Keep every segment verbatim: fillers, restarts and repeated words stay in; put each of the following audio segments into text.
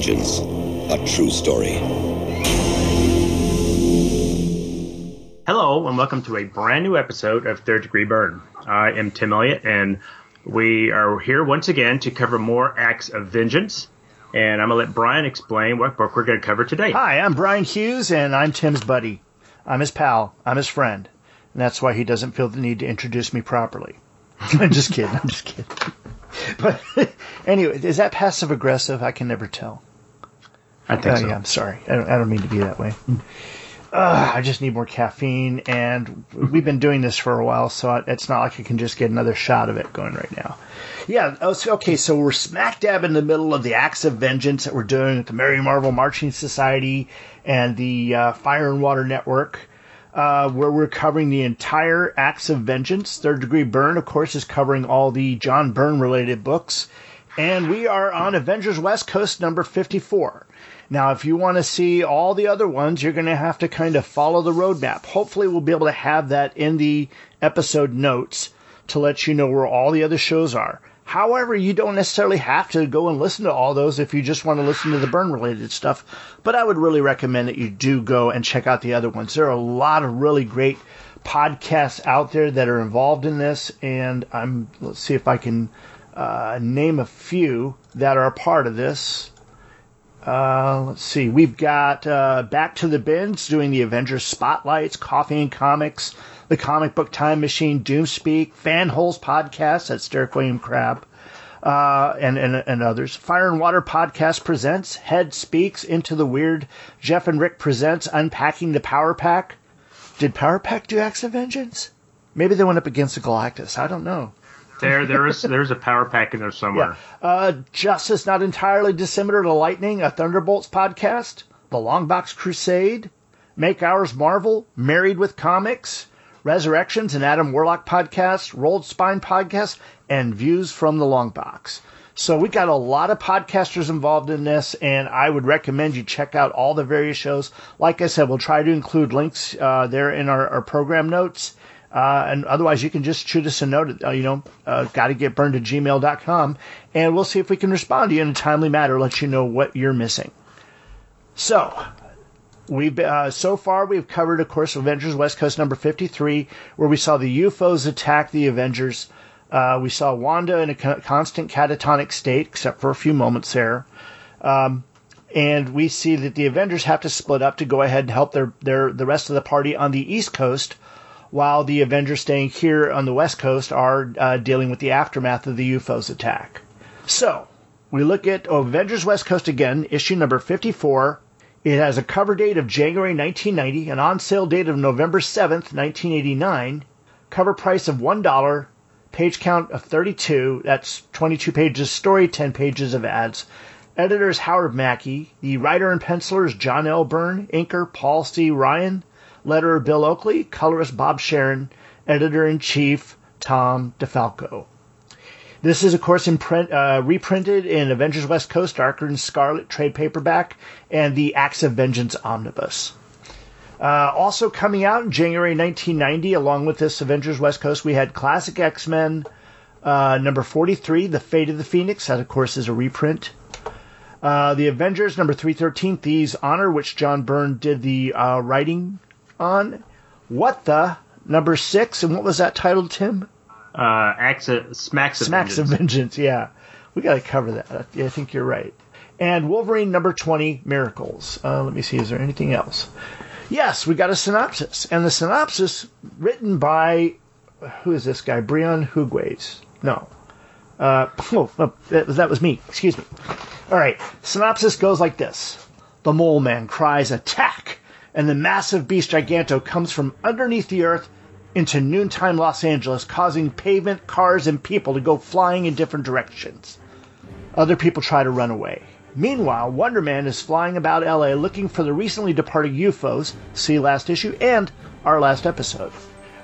Vengeance, a true story. Hello, and welcome to a brand new episode of third Degree Byrne. I am Tim Elliott, and we are here once again to cover more Acts of Vengeance. And I'm going to let Brian explain what book we're going to cover today. Hi, I'm Brian Hughes, and I'm Tim's buddy. I'm his pal. I'm his friend. And that's why he doesn't feel the need to introduce me properly. I'm just kidding. I'm just kidding. But anyway, is that passive aggressive? I can never tell. I think uh, so. Yeah, I'm sorry. I don't, I don't mean to be that way. Uh, I just need more caffeine, and we've been doing this for a while, so it's not like I can just get another shot of it going right now. Yeah, okay, so we're smack dab in the middle of the Acts of Vengeance that we're doing at the Mary Marvel Marching Society and the uh, Fire and Water Network, uh, where we're covering the entire Acts of Vengeance. third Degree Byrne, of course, is covering all the John Byrne-related books, and we are on Avengers West Coast number fifty-four. Now, if you want to see all the other ones, you're going to have to kind of follow the roadmap. Hopefully, we'll be able to have that in the episode notes to let you know where all the other shows are. However, you don't necessarily have to go and listen to all those if you just want to listen to the Byrne-related stuff. But I would really recommend that you do go and check out the other ones. There are a lot of really great podcasts out there that are involved in this. And I'm let's see if I can uh, name a few that are a part of this. Uh, let's see. We've got uh, Back to the Bins doing the Avengers Spotlights, Coffee and Comics, The Comic Book Time Machine, Doomspeak, Fan Holes Podcast, that's Derek William Crabb, uh, and, and, and others. Fire and Water Podcast presents Head Speaks, Into the Weird. Jeff and Rick presents Unpacking the Power Pack. Did Power Pack do Acts of Vengeance? Maybe they went up against the Galactus. I don't know. There, there is, there's a power pack in there somewhere. Yeah. Uh, Justice Not Entirely Dissimilar to Lightning, a Thunderbolts podcast, The Long Box Crusade, Make Ours Marvel, Married with Comics, Resurrections, an Adam Warlock podcast, Rolled Spine podcast, and Views from the Long Box. So we got a lot of podcasters involved in this, and I would recommend you check out all the various shows. Like I said, we'll try to include links uh, there in our, our program notes. Uh, and otherwise, you can just shoot us a note, at, uh, you know, uh, got to get burned at gmail dot com, and we'll see if we can respond to you in a timely manner, let you know what you're missing. So, we've uh, so far, we've covered, of course, Avengers West Coast number fifty-three, where we saw the U F Os attack the Avengers. Uh, we saw Wanda in a co- constant catatonic state, except for a few moments there. Um, and we see that the Avengers have to split up to go ahead and help their, their the rest of the party on the East Coast, while the Avengers staying here on the West Coast are uh, dealing with the aftermath of the U F Os attack. So, we look at Avengers West Coast again, issue number fifty-four. It has a cover date of January nineteen ninety, an on-sale date of November seventh, nineteen eighty-nine, cover price of one dollar, page count of thirty-two, that's twenty-two pages story, ten pages of ads. Editor is Howard Mackey. The writer and penciler is John L. Byrne, inker Paul C. Ryan, letterer Bill Oakley, colorist Bob Sharon, editor-in-chief Tom DeFalco. This is, of course, in print, uh, reprinted in Avengers West Coast, Darker and Scarlet trade paperback, and the Acts of Vengeance omnibus. Uh, also coming out in January nineteen ninety, along with this Avengers West Coast, we had Classic X-Men uh, number forty-three, The Fate of the Phoenix. That, of course, is a reprint. Uh, the Avengers number three thirteen, Thieves' Honor, which John Byrne did the uh, writing on. What the number six, and what was that titled, Tim? Uh, Acts of Smacks of Vengeance. Smacks of Vengeance. Yeah, we got to cover that. I think you're right. And Wolverine number twenty, Miracles. Uh, let me see. Is there anything else? Yes, we got a synopsis, and the synopsis written by who is this guy? Brian Hugues. No, uh, oh, oh, that was me. Excuse me. All right. Synopsis goes like this: The Mole Man cries attack, and the massive beast Giganto comes from underneath the earth into noontime Los Angeles, causing pavement, cars, and people to go flying in different directions. Other people try to run away. Meanwhile, Wonder Man is flying about L A looking for the recently departed U F Os, see last issue and our last episode.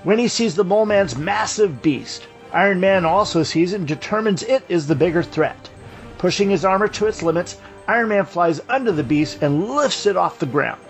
When he sees the Mole Man's massive beast, Iron Man also sees it and determines it is the bigger threat. Pushing his armor to its limits, Iron Man flies under the beast and lifts it off the ground.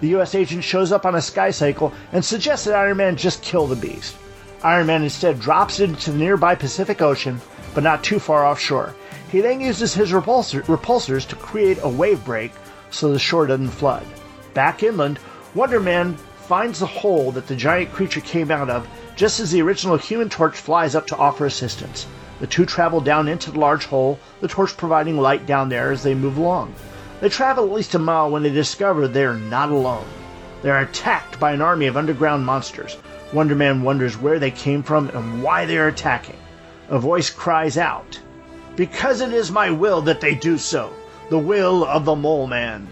The U S Agent shows up on a skycycle and suggests that Iron Man just kill the beast. Iron Man instead drops it into the nearby Pacific Ocean, but not too far offshore. He then uses his repulsor, repulsors to create a wave break so the shore doesn't flood. Back inland, Wonder Man finds the hole that the giant creature came out of just as the original Human Torch flies up to offer assistance. The two travel down into the large hole, the torch providing light down there as they move along. They travel at least a mile when they discover they're not alone. They're attacked by an army of underground monsters. Wonder Man wonders where they came from and why they're attacking. A voice cries out, "Because it is my will that they do so. The will of the Mole Man."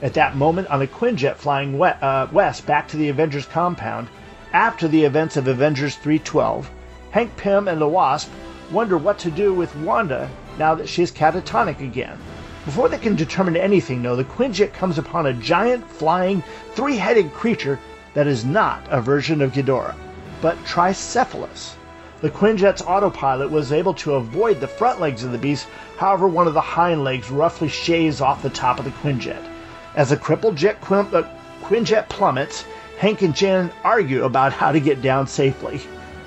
At that moment, on a Quinjet flying we- uh, west back to the Avengers compound, after the events of Avengers three twelve, Hank Pym and the Wasp wonder what to do with Wanda now that she is catatonic again. Before they can determine anything, though, the Quinjet comes upon a giant, flying, three-headed creature that is not a version of Ghidorah, but Tricephalus. The Quinjet's autopilot was able to avoid the front legs of the beast, however one of the hind legs roughly shaves off the top of the Quinjet. As the crippled jet quim- uh, Quinjet plummets, Hank and Jan argue about how to get down safely.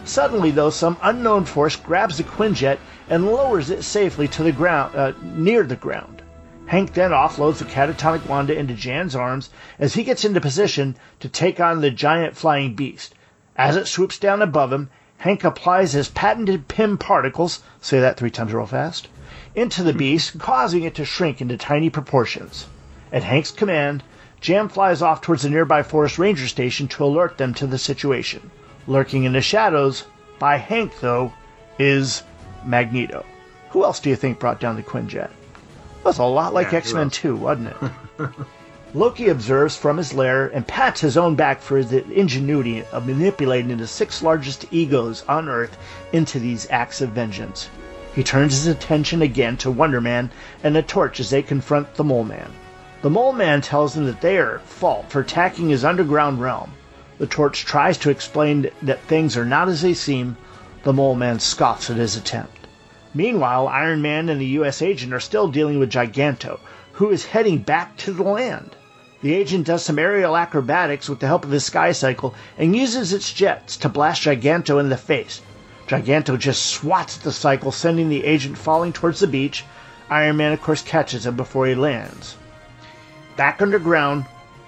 Suddenly, though, some unknown force grabs the Quinjet and lowers it safely to the ground, uh, near the ground. Hank then offloads the catatonic Wanda into Jan's arms as he gets into position to take on the giant flying beast. As it swoops down above him, Hank applies his patented Pym particles, say that three times real fast, into the beast, causing it to shrink into tiny proportions. At Hank's command, Jan flies off towards the nearby Forest Ranger station to alert them to the situation. Lurking in the shadows, by Hank, though, is Magneto. Who else do you think brought down the Quinjet? It was a lot like yeah, X-Men two, wasn't it? Loki observes from his lair and pats his own back for his ingenuity of manipulating the six largest egos on Earth into these acts of vengeance. He turns his attention again to Wonder Man and the Torch as they confront the Mole Man. The Mole Man tells them that they are at fault for attacking his underground realm. The Torch tries to explain that things are not as they seem. The Mole Man scoffs at his attempt. Meanwhile, Iron Man and the U S Agent are still dealing with Giganto, who is heading back to the land. The Agent does some aerial acrobatics with the help of his sky cycle and uses its jets to blast Giganto in the face. Giganto just swats at the cycle, sending the Agent falling towards the beach. Iron Man, of course, catches him before he lands. Back underground,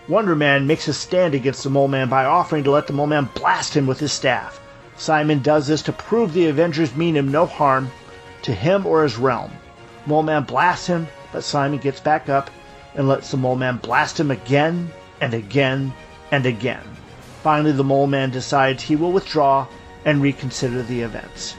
Wonder Man makes a stand against the Mole Man by offering to let the Mole Man blast him with his staff. Simon does this to prove the Avengers mean him no harm to him or his realm. Mole Man blasts him, but Simon gets back up and lets the Mole Man blast him again and again and again. Finally, the Mole Man decides he will withdraw and reconsider the events.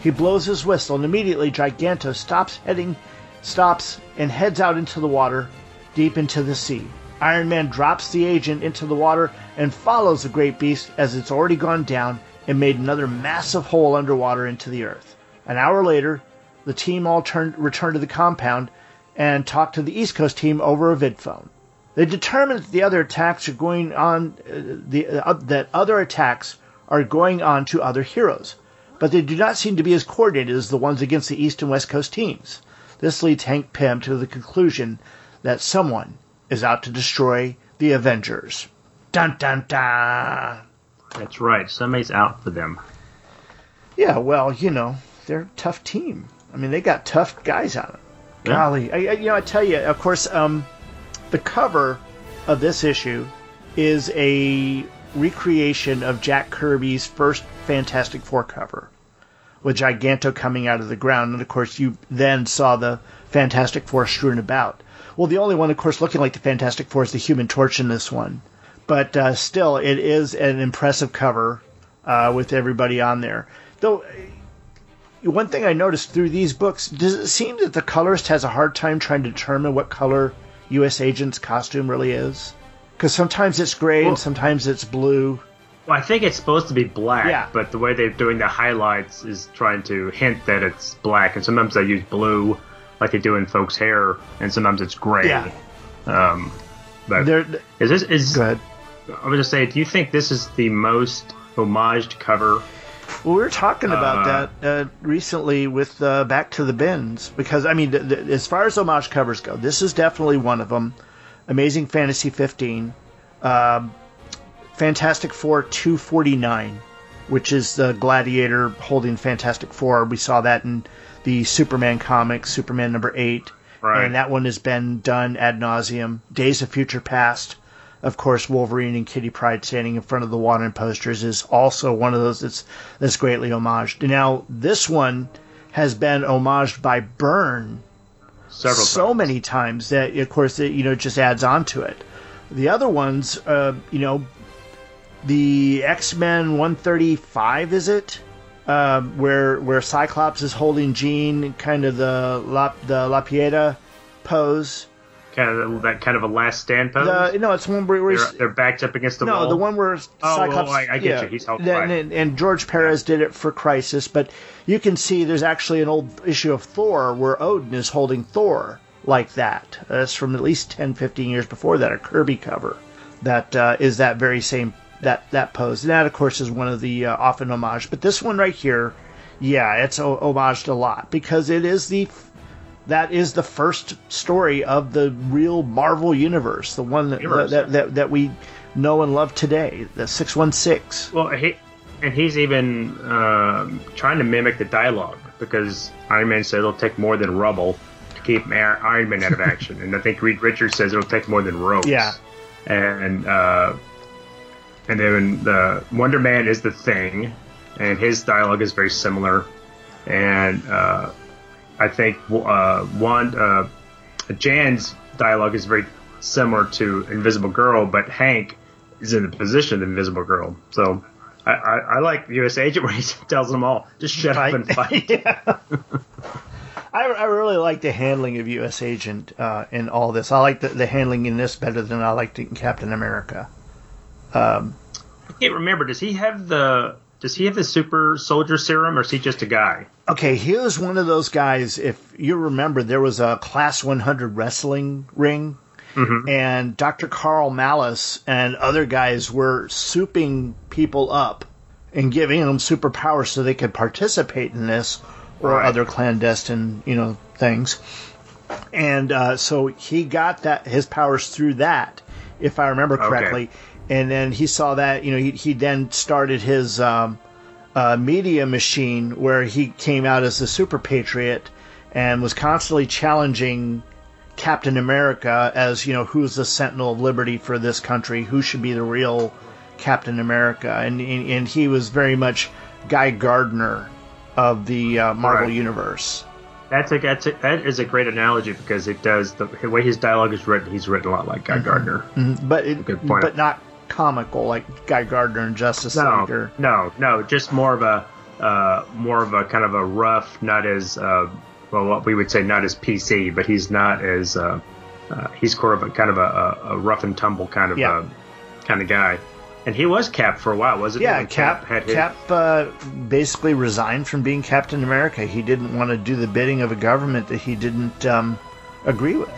He blows his whistle and immediately Giganto stops heading, stops and heads out into the water, deep into the sea. Iron Man drops the Agent into the water and follows the great beast as it's already gone down and made another massive hole underwater into the earth. An hour later, the team all turned, returned to the compound and talked to the East Coast team over a vidphone. They determined that the other attacks are going on, uh, the, uh, that other attacks are going on to other heroes, but they do not seem to be as coordinated as the ones against the East and West Coast teams. This leads Hank Pym to the conclusion that someone is out to destroy the Avengers. Dun, dun, dun. That's right. Somebody's out for them. Yeah, well, you know, they're a tough team. I mean, they got tough guys on them. Yeah. Golly. I, I, you know, I tell you, of course, um, the cover of this issue is a recreation of Jack Kirby's first Fantastic Four cover, with Giganto coming out of the ground. And, of course, you then saw the Fantastic Four strewn about. Well, the only one, of course, looking like the Fantastic Four is the Human Torch in this one. But uh, still, it is an impressive cover uh, with everybody on there. Though, one thing I noticed through these books, does it seem that the colorist has a hard time trying to determine what color U S Agent's costume really is? Because sometimes it's gray well, and sometimes it's blue. Well, I think it's supposed to be black, yeah. But the way they're doing the highlights is trying to hint that it's black. And sometimes they use blue, like they do in folks' hair, and sometimes it's gray. Yeah. Um, but there, is this is? Go ahead. I was just saying, do you think this is the most homaged cover? Well, we were talking about uh, that uh, recently with uh, Back to the Bins, because I mean, th- th- as far as homage covers go, this is definitely one of them. Amazing Fantasy fifteen, um, Fantastic Four two forty-nine, which is the gladiator holding Fantastic Four. We saw that in the Superman comics, Superman number eight. Right. And that one has been done ad nauseum. Days of Future Past, of course, Wolverine and Kitty Pryde standing in front of the wanted posters is also one of those that's, that's greatly homaged. Now, this one has been homaged by Byrne several times. So many times that, of course, it, you know, just adds on to it. The other ones, uh, you know, the X-Men one thirty-five, is it? Uh, where where Cyclops is holding Jean, kind of the La, the La Pieta pose. Kind of that kind of a last stand pose? The, no, it's one where... where they're, they're backed up against the no, wall? No, the one where Cyclops... Oh, oh I, I get yeah, you. He's helped by and, and George Perez did it for Crisis, but you can see there's actually an old issue of Thor where Odin is holding Thor like that. Uh, it's from at least ten, fifteen years before that, a Kirby cover that uh, is that very same... That, that pose. And that, of course, is one of the uh, often homage. But this one right here, yeah, it's o- homaged a lot because it is the... F- that is the first story of the real Marvel universe, the one that uh, that, that that we know and love today, the six one six. Well, he, and he's even uh, trying to mimic the dialogue because Iron Man said it'll take more than rubble to keep Iron Man out of action, and I think Reed Richards says it'll take more than ropes. Yeah, and uh, and then the Wonder Man is the Thing, and his dialogue is very similar, and. Uh, I think uh, one, uh, Jan's dialogue is very similar to Invisible Girl, but Hank is in the position of the Invisible Girl. So I, I, I like U S Agent when he tells them all, just shut I, up and fight. Yeah. I, I really like the handling of U S Agent uh, in all this. I like the, the handling in this better than I liked it in Captain America. Um, I can't remember. Does he have the... Does he have the super soldier serum, or is he just a guy? Okay, he was one of those guys, if you remember, there was a Class one hundred wrestling ring, mm-hmm. and Doctor Carl Malus and other guys were souping people up and giving them superpowers so they could participate in this or right. other clandestine, you know, things. And uh, so he got that his powers through that, if I remember correctly. Okay. And then he saw that, you know, he he then started his um, uh, media machine where he came out as the Super Patriot and was constantly challenging Captain America as, you know, who's the Sentinel of Liberty for this country, who should be the real Captain America. And, and, and he was very much Guy Gardner of the uh, Marvel right. Universe. That's a, that's a, that is a great analogy because it does, the, the way his dialogue is written, he's written a lot like Guy mm-hmm. Gardner. Mm-hmm. But it, Good point. But not... comical like Guy Gardner and Justice League. No, or... no, no, just more of a uh, more of a kind of a rough, not as uh, well what we would say not as P C, but he's not as uh, uh, he's sort of a kind of a, a rough and tumble kind of yeah. a, kind of guy. And he was Cap for a while, wasn't he? Yeah, when Cap Cap, his... Cap uh, basically resigned from being Captain America. He didn't want to do the bidding of a government that he didn't um, agree with.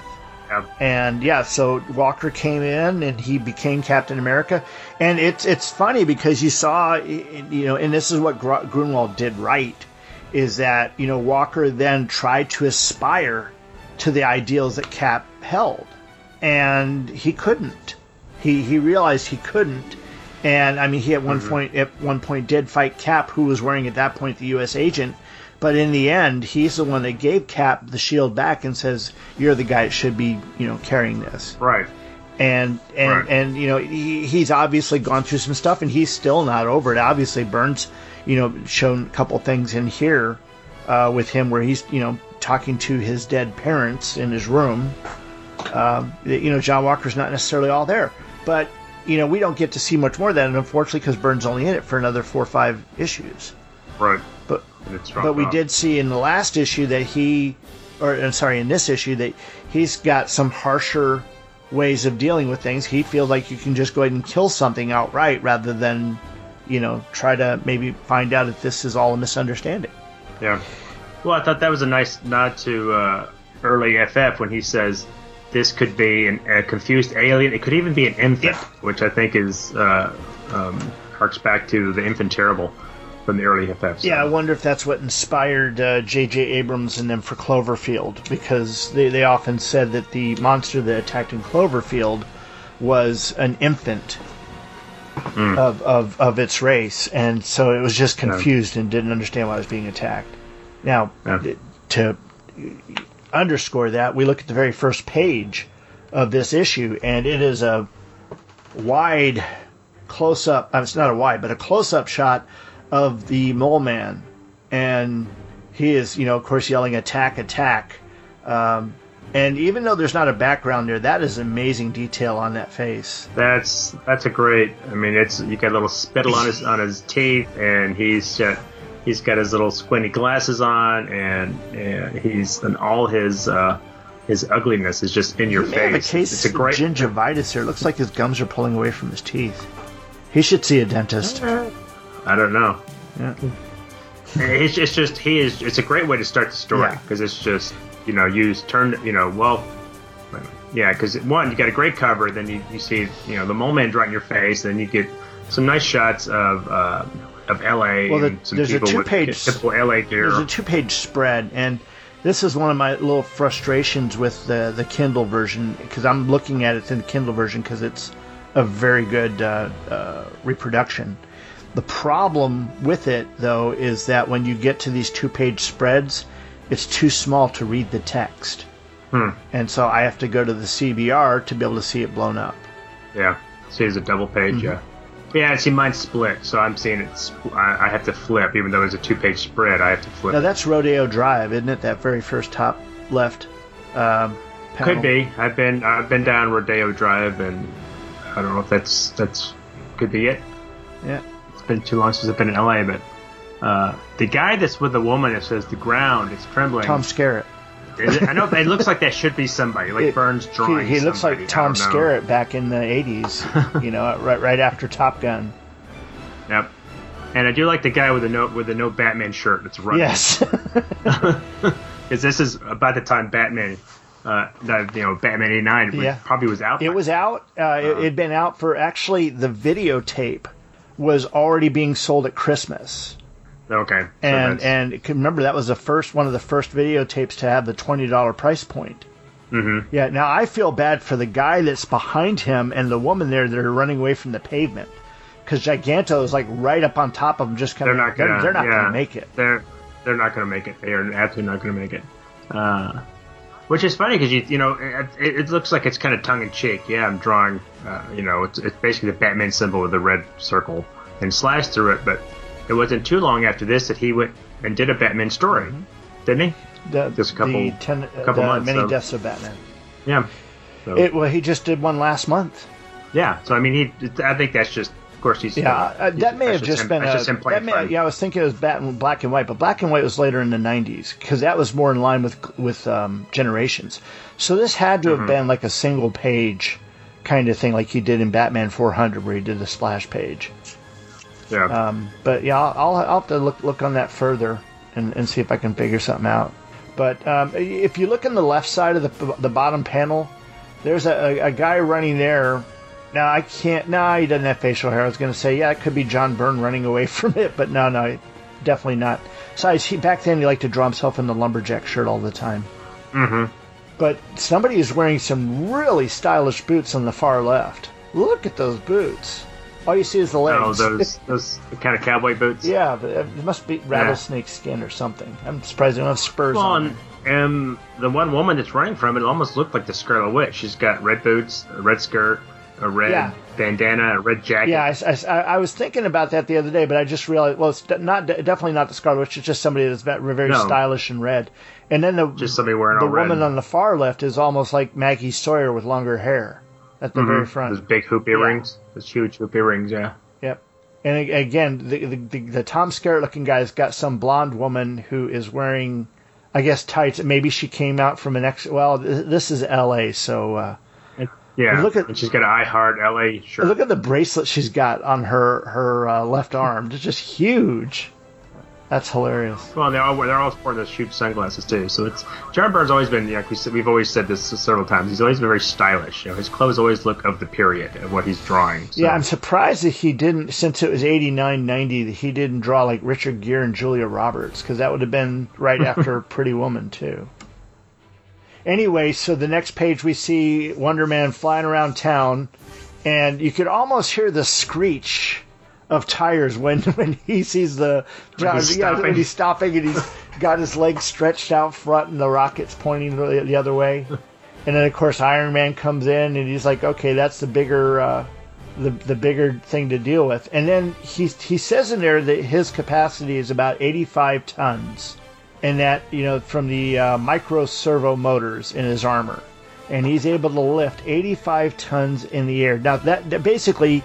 Yeah. And yeah, so Walker came in and he became Captain America, and it's it's funny because you saw, you know, and this is what Grunwald did right, is that you know Walker then tried to aspire to the ideals that Cap held, and he couldn't. He he realized he couldn't, and I mean he at one mm-hmm. point at one point did fight Cap, who was wearing at that point the U S Agent. But in the end, he's the one that gave Cap the shield back and says, "You're the guy that should be, you know, carrying this." Right. And and right. and you know he, he's obviously gone through some stuff, and he's still not over it. Obviously, Byrne's, you know, shown a couple things in here uh, with him where he's, you know, talking to his dead parents in his room. Uh, you know, John Walker's not necessarily all there, but you know we don't get to see much more of that, and unfortunately, because Byrne's only in it for another four or five issues. Right. But but we off. did see in the last issue that he, or I'm sorry, in this issue that he's got some harsher ways of dealing with things. He feels like you can just go ahead and kill something outright rather than, you know, try to maybe find out if this is all a misunderstanding. Yeah. Well, I thought that was a nice nod to uh, early F F when he says this could be an, a confused alien. It could even be an infant, yeah. which I think is uh, um, harks back to the Infant Terrible. From the early F F. So. Yeah, I wonder if that's what inspired uh, J J Abrams and them for Cloverfield, because they, they often said that the monster that attacked in Cloverfield was an infant mm. of, of of its race, and so it was just confused yeah. and didn't understand why it was being attacked. Now, yeah. to underscore that, we look at the very first page of this issue, and it is a wide close-up, it's not a wide, but a close-up shot of the Mole Man, and he is, you know, of course, yelling, attack, attack. Um, and even though there's not a background there, that is amazing detail on that face. That's that's a great, I mean, it's you got a little spittle on his on his teeth, and he's just, he's got his little squinty glasses on, and, and he's, and all his uh, his ugliness is just in your he face. May have a case it's a great gingivitis here. It looks like his gums are pulling away from his teeth. He should see a dentist. I don't know. Yeah. It's, it's just he is. It's a great way to start the story because yeah. it's just you know you turn you know well, yeah. Because one, you got a great cover. Then you, you see you know the Mole Man right in your face. Then you get some nice shots of uh, of L A. Well, the, and some there's people a two with page typical L A gear. There's a two page spread, and this is one of my little frustrations with the the Kindle version because I'm looking at it in the Kindle version because it's a very good uh, uh, reproduction. The problem with it, though, is that when you get to these two-page spreads, it's too small to read the text. Hmm. And so I have to go to the C B R to be able to see it blown up. Yeah. See, it's a double page, mm-hmm. yeah. Yeah, I see mine's split, so I'm seeing it. I have to flip, even though it's a two-page spread, I have to flip. Now, that's Rodeo Drive, isn't it? That very first top left um, panel. Could be. I've been I've been down Rodeo Drive, and I don't know if that's that's could be it. Yeah. Been too long since I've been in L A, but uh, the guy that's with the woman that says the ground is trembling. Tom Skerritt. Is it? I know it looks like that should be somebody like it, Burns drawing. He, he looks like Tom Skerritt back in the eighties, you know, right right after Top Gun. Yep. And I do like the guy with the no with the no Batman shirt that's running. Yes. Because this is about the time Batman, uh, you know, Batman eighty-nine yeah. probably was out. It was out. Uh, uh, it had been out for actually the videotape. Was already being sold at Christmas. Okay. So and and remember, that was the first one of the first videotapes to have the twenty dollars price point. Mm-hmm. Yeah, now I feel bad for the guy that's behind him and the woman there that are running away from the pavement. Because Giganto is like right up on top of them just kind of... They're not going to yeah, make it. They're they're not going to make it. They are absolutely not going to make it. Uh, which is funny because, you you know, it, it looks like it's kind of tongue-in-cheek. Yeah, I'm drawing... Uh, you know, it's, it's basically the Batman symbol with the red circle and slashed through it. But it wasn't too long after this that he went and did a Batman story, mm-hmm. didn't he? The, just a couple, the ten, couple the months. Many so. Deaths of Batman. Yeah. So. It, well, he just did one last month. Yeah. So I mean, he. I think that's just. Of course, he's. Yeah, uh, he's, that may have just him, been. A, just that may, yeah, I was thinking it was Batman Black and White, but Black and White was later in the nineties because that was more in line with with um, Generations. So this had to mm-hmm. have been like a single page. Kind of thing like he did in Batman four hundred where he did a splash page. Yeah. Um, but yeah, I'll, I'll, I'll have to look look on that further and, and see if I can figure something out. But um, if you look on the left side of the the bottom panel, there's a, a, a guy running there. Now I can't. No, nah, he doesn't have facial hair. I was going to say yeah, it could be John Byrne running away from it, but no, no, definitely not. Besides, he back then he liked to draw himself in the lumberjack shirt all the time. Mm-hmm. But somebody is wearing some really stylish boots on the far left. Look at those boots. All you see is the legs. Oh, those those kind of cowboy boots? Yeah, but it must be rattlesnake yeah. skin or something. I'm surprised they don't have spurs well, on. And um, the one woman that's running from it almost looked like the Scarlet Witch. She's got red boots, a red skirt, a red yeah. bandana, a red jacket. Yeah, I, I, I was thinking about that the other day, but I just realized, well, it's not definitely not the Scarlet Witch. It's just somebody that's very no. stylish and red. And then the, Just somebody wearing the all woman red. On the far left is almost like Maggie Sawyer with longer hair at the mm-hmm. very front. Those big hoop earrings. Yeah. Those huge hoop earrings, yeah. Yep. And again, the the, the, the Tom Skerritt-looking guy's got some blonde woman who is wearing, I guess, tights. Maybe she came out from an ex... Well, this is L A, so... Uh, yeah, look at, and she's got an I Heart L A shirt. Look at the bracelet she's got on her, her uh, left arm. It's just huge. That's hilarious. Well, they're all they're all sporting those huge sunglasses too. So it's John Byrne's always been. Yeah, we, we've always said this several times. He's always been very stylish. You know, his clothes always look of the period of what he's drawing. So. Yeah, I'm surprised that he didn't. Since it was eighty-nine, ninety, that he didn't draw like Richard Gere and Julia Roberts because that would have been right after Pretty Woman too. Anyway, so the next page we see Wonder Man flying around town. and you could almost hear the screech of tires when, when he sees the John, he's yeah, when he's stopping and he's got his legs stretched out front and the rocket's pointing the, the other way. And then of course Iron Man comes in and he's like, okay, that's the bigger uh, the the bigger thing to deal with. And then he he says in there that his capacity is about eighty-five tons, and that, you know, from the uh, micro servo motors in his armor, and he's able to lift eighty-five tons in the air. Now that, that basically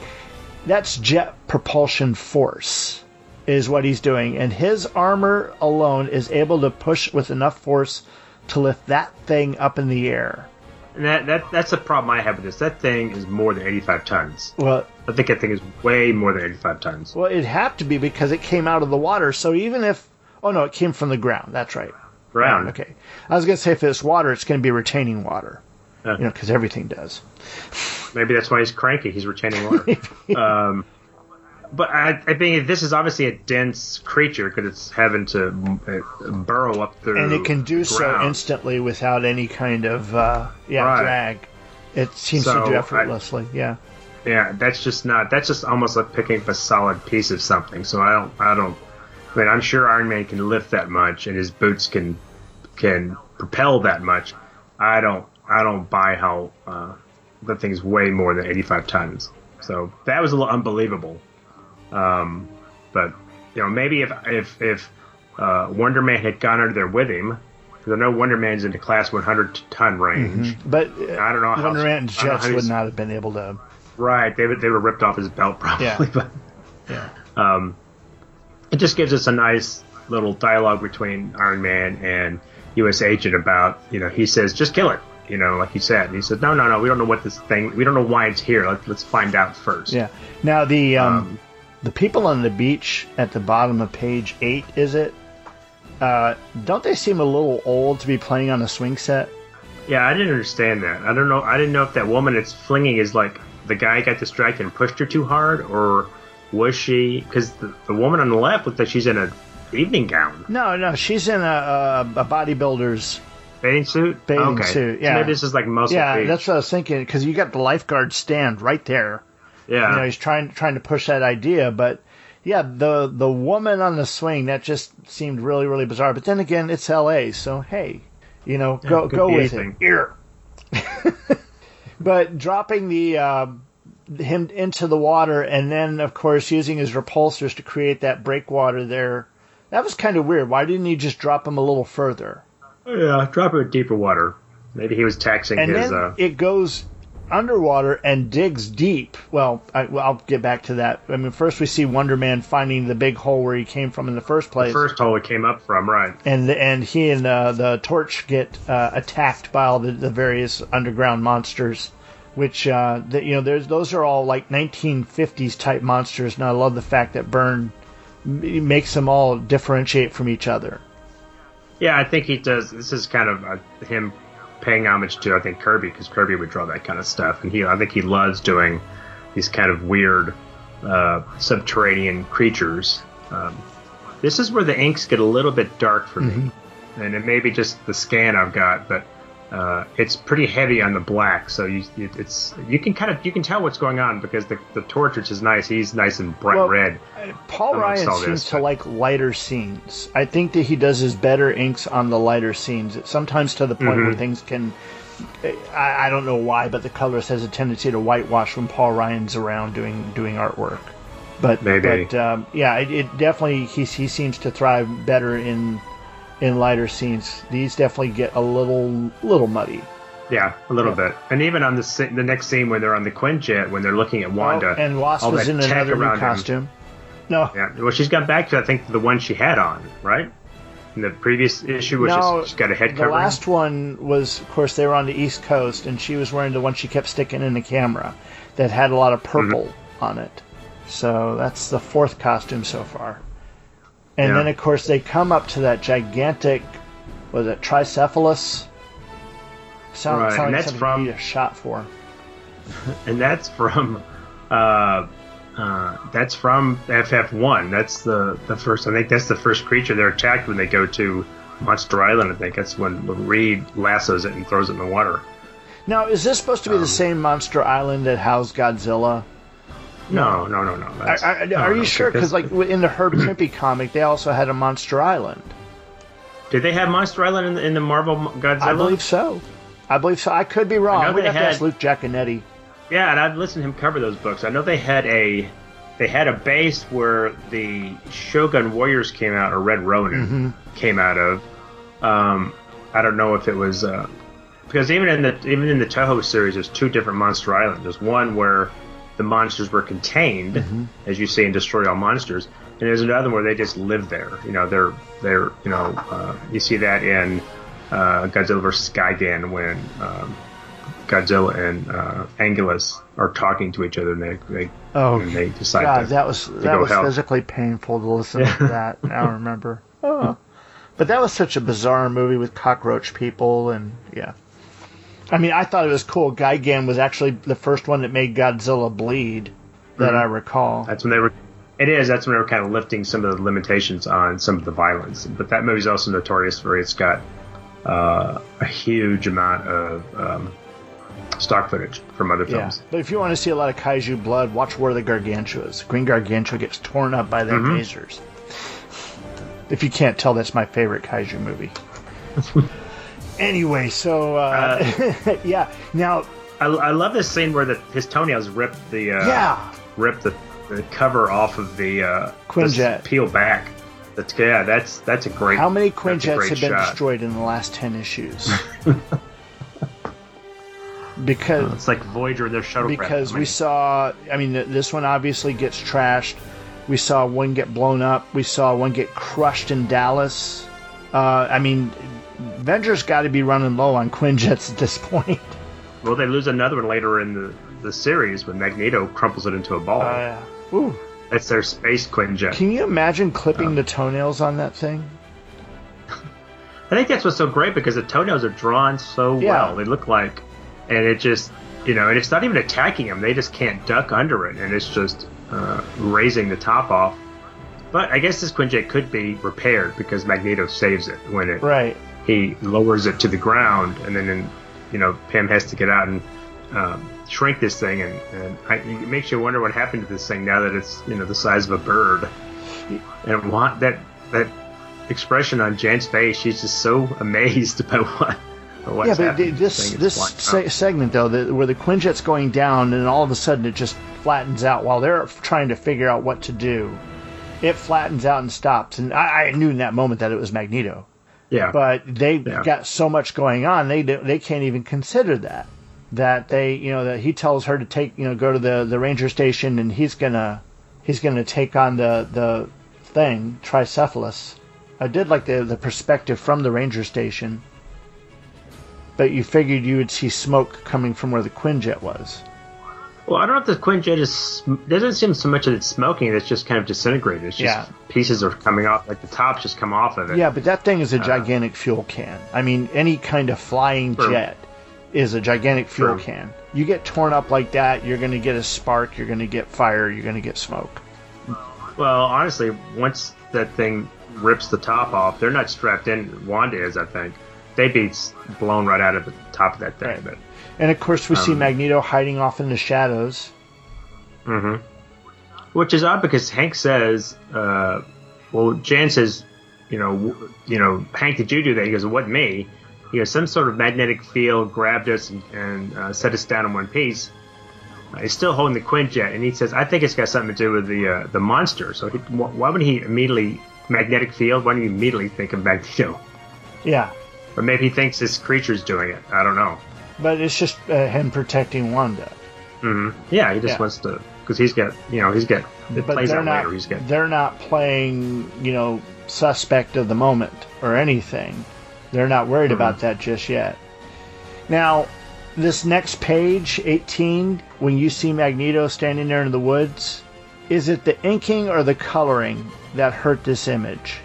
that's jet propulsion force is what he's doing. And his armor alone is able to push with enough force to lift that thing up in the air. And that, that that's the problem I have with this. That thing is more than eighty-five tons. Well, I think that thing is way more than eighty-five tons. Well, it'd have to be because it came out of the water. So even if... Oh, no, it came from the ground. That's right. Ground. Right, okay. I was going to say if it's water, it's going to be retaining water. Uh, you know, because everything does. Maybe that's why he's cranky. He's retaining water. um, but I, I think this is obviously a dense creature because it's having to uh, burrow up through. And it can do ground. so instantly without any kind of uh, yeah right. drag. It seems so to do effortlessly. I, yeah. Yeah, that's just not. That's just almost like picking up a solid piece of something. So I don't. I don't. I mean, I'm sure Iron Man can lift that much, and his boots can can propel that much. I don't. I don't buy how uh, that thing's way more than eighty-five tons. So that was a little unbelievable. Um, but, you know, maybe if if, if uh, Wonder Man had gone under there with him, because I know Wonder Man's in the class one hundred ton range. Mm-hmm. But uh, I don't know how Wonder Man's jets would not have been able to. Right. They, they were ripped off his belt probably. Yeah. But, yeah. Um, it just gives us a nice little dialogue between Iron Man and U S Agent about, you know, he says, just kill it. You know, like you said, and he said, "No, no, no. We don't know what this thing. We don't know why it's here. Let's, let's find out first." Yeah. Now the um, um, the people on the beach at the bottom of page eight, is it? Uh, don't they seem a little old to be playing on a swing set? Yeah, I didn't understand that. I don't know. I didn't know if that woman that's flinging is like the guy got distracted and pushed her too hard, or was she? Because the, the woman on the left looked like she's in a evening gown. No, no, she's in a a, a bodybuilder's. Bathing suit? Bathing okay. suit, yeah. So maybe this is like muscle Yeah, page. That's what I was thinking, because you got the lifeguard stand right there. Yeah. You know, he's trying trying to push that idea, but yeah, the the woman on the swing, that just seemed really, really bizarre. But then again, it's L A, so hey, you know, go, yeah, go with anything. It. Ear. But dropping the uh, him into the water and then, of course, using his repulsors to create that breakwater there, that was kind of weird. Why didn't he just drop him a little further? Yeah, drop it in deeper water. Maybe he was taxing and his... And then uh, it goes underwater and digs deep. Well, I, well, I'll get back to that. I mean, first we see Wonder Man finding the big hole where he came from in the first place. The first hole he came up from, right. And the, and he and uh, the Torch get uh, attacked by all the, the various underground monsters, which, uh, the, you know, there's those are all like nineteen fifties-type monsters, and I love the fact that Byrne makes them all differentiate from each other. Yeah, I think he does. This is kind of a, him paying homage to, I think, Kirby, because Kirby would draw that kind of stuff. And he, I think he loves doing these kind of weird uh, subterranean creatures. Um, this is where the inks get a little bit dark for mm-hmm. me. And it may be just the scan I've got, but uh, it's pretty heavy on the black. So you, it, it's you can kind of you can tell what's going on, because the, the Torch, which is nice, he's nice and bright well, red. Paul Ryan seems to like lighter scenes. I think that he does his better inks on the lighter scenes, sometimes to the point mm-hmm. where things can... I, I don't know why, but the colorist has a tendency to whitewash when Paul Ryan's around doing doing artwork. But, Maybe. but um, yeah, it, it definitely... He, he seems to thrive better in in lighter scenes. These definitely get a little little muddy. Yeah, a little yeah. bit. And even on the the next scene when they're on the Quinjet, when they're looking at Wanda... Oh, and Wasp was in another new costume. Him. No. Yeah. Well, she's got back to, I think, the one she had on, right? In the previous issue, which no, is, she's got a head covering. The last one was, of course, they were on the East Coast, and she was wearing the one she kept sticking in the camera that had a lot of purple mm-hmm. on it. So that's the fourth costume so far. And yeah. then, of course, they come up to that gigantic, was it Tricephalus? Sound, right. Sound like something from, you need a shot for. And that's from... Uh, Uh, that's from F F one. That's the, the first, I think that's the first creature they're attacked when they go to Monster Island. I think that's when Reed lassos it and throws it in the water. Now, is this supposed to be um, the same monster island that housed Godzilla? No, no, no, no. I, I, no are you no, sure? Because like in the Herb Trimpe comic, they also had a monster island. Did they have Monster Island in the, in the Marvel Godzilla? I believe so. I believe so. I could be wrong. I know they have had, to ask Luke Giaconetti. Yeah, and I've listened to him cover those books. I know they had a they had a base where the Shogun Warriors came out, or Red Ronin mm-hmm. came out of. Um, I don't know if it was uh, because even in the even in the Toho series, there's two different Monster Islands. There's one where the monsters were contained, mm-hmm. as you say, and destroy all monsters. And there's another where they just live there. You know, they're they're you know uh, you see that in uh, Godzilla versus. Gigan when um, Godzilla and uh, Anguillus are talking to each other and they they, oh, and they decide God, to that was to that was help. Physically painful to listen yeah. to that. I remember, oh. But that was such a bizarre movie with cockroach people and yeah. I mean, I thought it was cool. Gigan was actually the first one that made Godzilla bleed that mm-hmm. I recall. That's when they were. It is. That's when they were kind of lifting some of the limitations on some of the violence. But that movie's also notorious for it's got uh, a huge amount of um, stock footage from other films. Yeah. But if you want to see a lot of kaiju blood, watch War of the Gargantuas. Green Gargantua gets torn up by their mm-hmm. lasers. If you can't tell, that's my favorite kaiju movie. Anyway, so uh, uh, yeah. Now I, I love this scene where the, his toenails rip the uh, yeah rip the. The cover off of the uh, Quinjet peel back. That's yeah. That's that's a great. How many Quinjets have been shot. destroyed in the last ten issues? Because oh, it's like Voyager and their shuttle. Because I mean, we saw. I mean, this one obviously gets trashed. We saw one get blown up. We saw one get crushed in Dallas. Uh, I mean, Avengers got to be running low on Quinjets at this point. Well, they lose another one later in the the series when Magneto crumples it into a ball. Oh, yeah. Ooh. That's their space Quinjet. Can you imagine clipping um, the toenails on that thing? I think that's what's so great because the toenails are drawn so yeah. well. They look like, and it just, you know, and it's not even attacking them. They just can't duck under it, and it's just uh, raising the top off. But I guess this Quinjet could be repaired because Magneto saves it when it right. he lowers it to the ground, and then, in, you know, Pym has to get out and um, shrink this thing, and, and I, it makes you wonder what happened to this thing now that it's, you know, the size of a bird. And want that that expression on Jan's face, she's just so amazed about what what's yeah, but happened. This, this se- segment, though, the, where the Quinjet's going down, and all of a sudden it just flattens out while they're trying to figure out what to do. It flattens out and stops, and I, I knew in that moment that it was Magneto. Yeah. But they've yeah. got so much going on, they they can't even consider that. That they, you know, that he tells her to take, you know, go to the, the ranger station, and he's gonna, he's gonna take on the, the thing, Tricephalus. I did like the the perspective from the ranger station, but you figured you would see smoke coming from where the Quinjet was. Well, I don't know if the Quinjet is. It doesn't seem so much that it's smoking. It's just kind of disintegrated. It's just yeah. pieces are coming off. Like the tops just come off of it. Yeah, but that thing is a gigantic uh, fuel can. I mean, any kind of flying for, jet. Is a gigantic fuel True. can. You get torn up like that, you're going to get a spark, you're going to get fire, you're going to get smoke. Well, honestly, once that thing rips the top off, they're not strapped in. Wanda is, I think. They'd be blown right out of the top of that thing. Right. But, and, of course, we um, see Magneto hiding off in the shadows. Mm-hmm. Which is odd because Hank says, uh, well, Jan says, you know, you know, Hank, did you do that? He goes, what, me? You know, some sort of magnetic field grabbed us and, and uh, set us down in one piece. Uh, he's still holding the Quinjet, and he says, I think it's got something to do with the uh, the monster. So he, wh- why would he immediately, magnetic field, why don't you immediately think of Magneto? Yeah. Or maybe he thinks this creature's doing it. I don't know. But it's just uh, him protecting Wanda. Mm-hmm. Yeah, he just yeah. wants to, because he's got, you know, he's got, it but plays out not, later. He's got, they're not playing, you know, suspect of the moment or anything. They're not worried mm-hmm. about that just yet. Now, this next page, eighteen, when you see Magneto standing there in the woods, is it the inking or the coloring that hurt this image?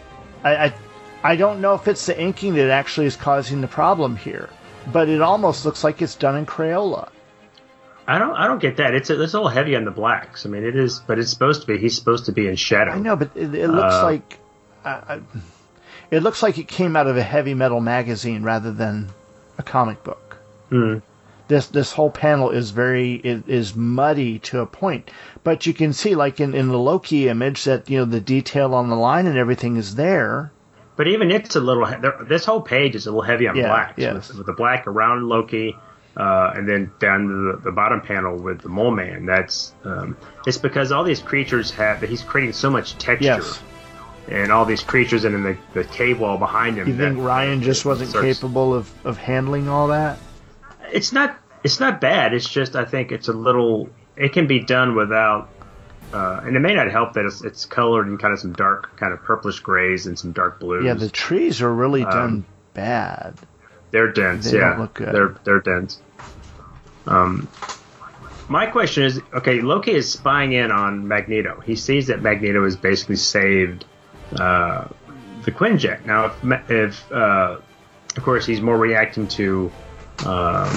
I, I, I don't know if it's the inking that actually is causing the problem here, but it almost looks like it's done in Crayola. I don't, I don't get that. It's a, it's a little heavy on the blacks. I mean, it is, but it's supposed to be. He's supposed to be in shadow. I know, but it, it looks uh, like. I, I, It looks like it came out of a heavy metal magazine rather than a comic book. Mm. this this whole panel is very is, is muddy to a point. But you can see, like in, in the Loki image, that you know the detail on the line and everything is there. But even it's a little. This whole page is a little heavy on yeah, black. Yeah. With, with the black around Loki, uh, and then down the, the bottom panel with the Mole Man. That's um, it's because all these creatures have. He's creating so much texture. Yes. And all these creatures, and then the, the cave wall behind him. You think Ryan just wasn't starts. capable of, of handling all that? It's not. It's not bad. It's just I think it's a little. It can be done without. Uh, and it may not help that it's, it's colored in kind of some dark, kind of purplish grays and some dark blues. Yeah, the trees are really um, done bad. They're dense. They yeah, don't look good. They're they're dense. Um, my question is, okay, Loki is spying in on Magneto. He sees that Magneto is basically saved. Uh, the Quinjet. Now, if, if uh, of course, he's more reacting to. Um,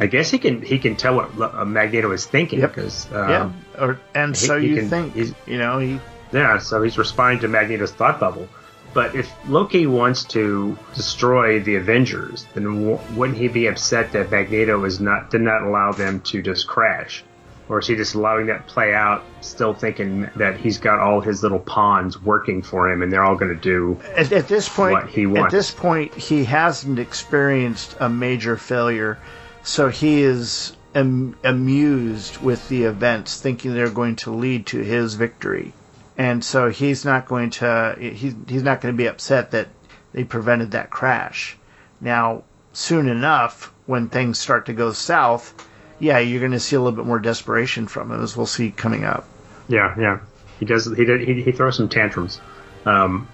I guess he can he can tell what Magneto is thinking because. Yep. Um, yeah. Or and he, so you he can, think he's, you know he. Yeah, so he's responding to Magneto's thought bubble. But if Loki wants to destroy the Avengers, then w- wouldn't he be upset that Magneto is not did not allow them to just crash? Or is he just allowing that play out, still thinking that he's got all his little pawns working for him, and they're all going to do at, at this point, what he wants? At this point, he hasn't experienced a major failure, so he is am- amused with the events, thinking they're going to lead to his victory, and so he's not going to he's he's not going to be upset that they prevented that crash. Now, soon enough, when things start to go south. Yeah, you're going to see a little bit more desperation from him, as we'll see coming up. Yeah, yeah, he does. He did. He, he throws some tantrums. Um,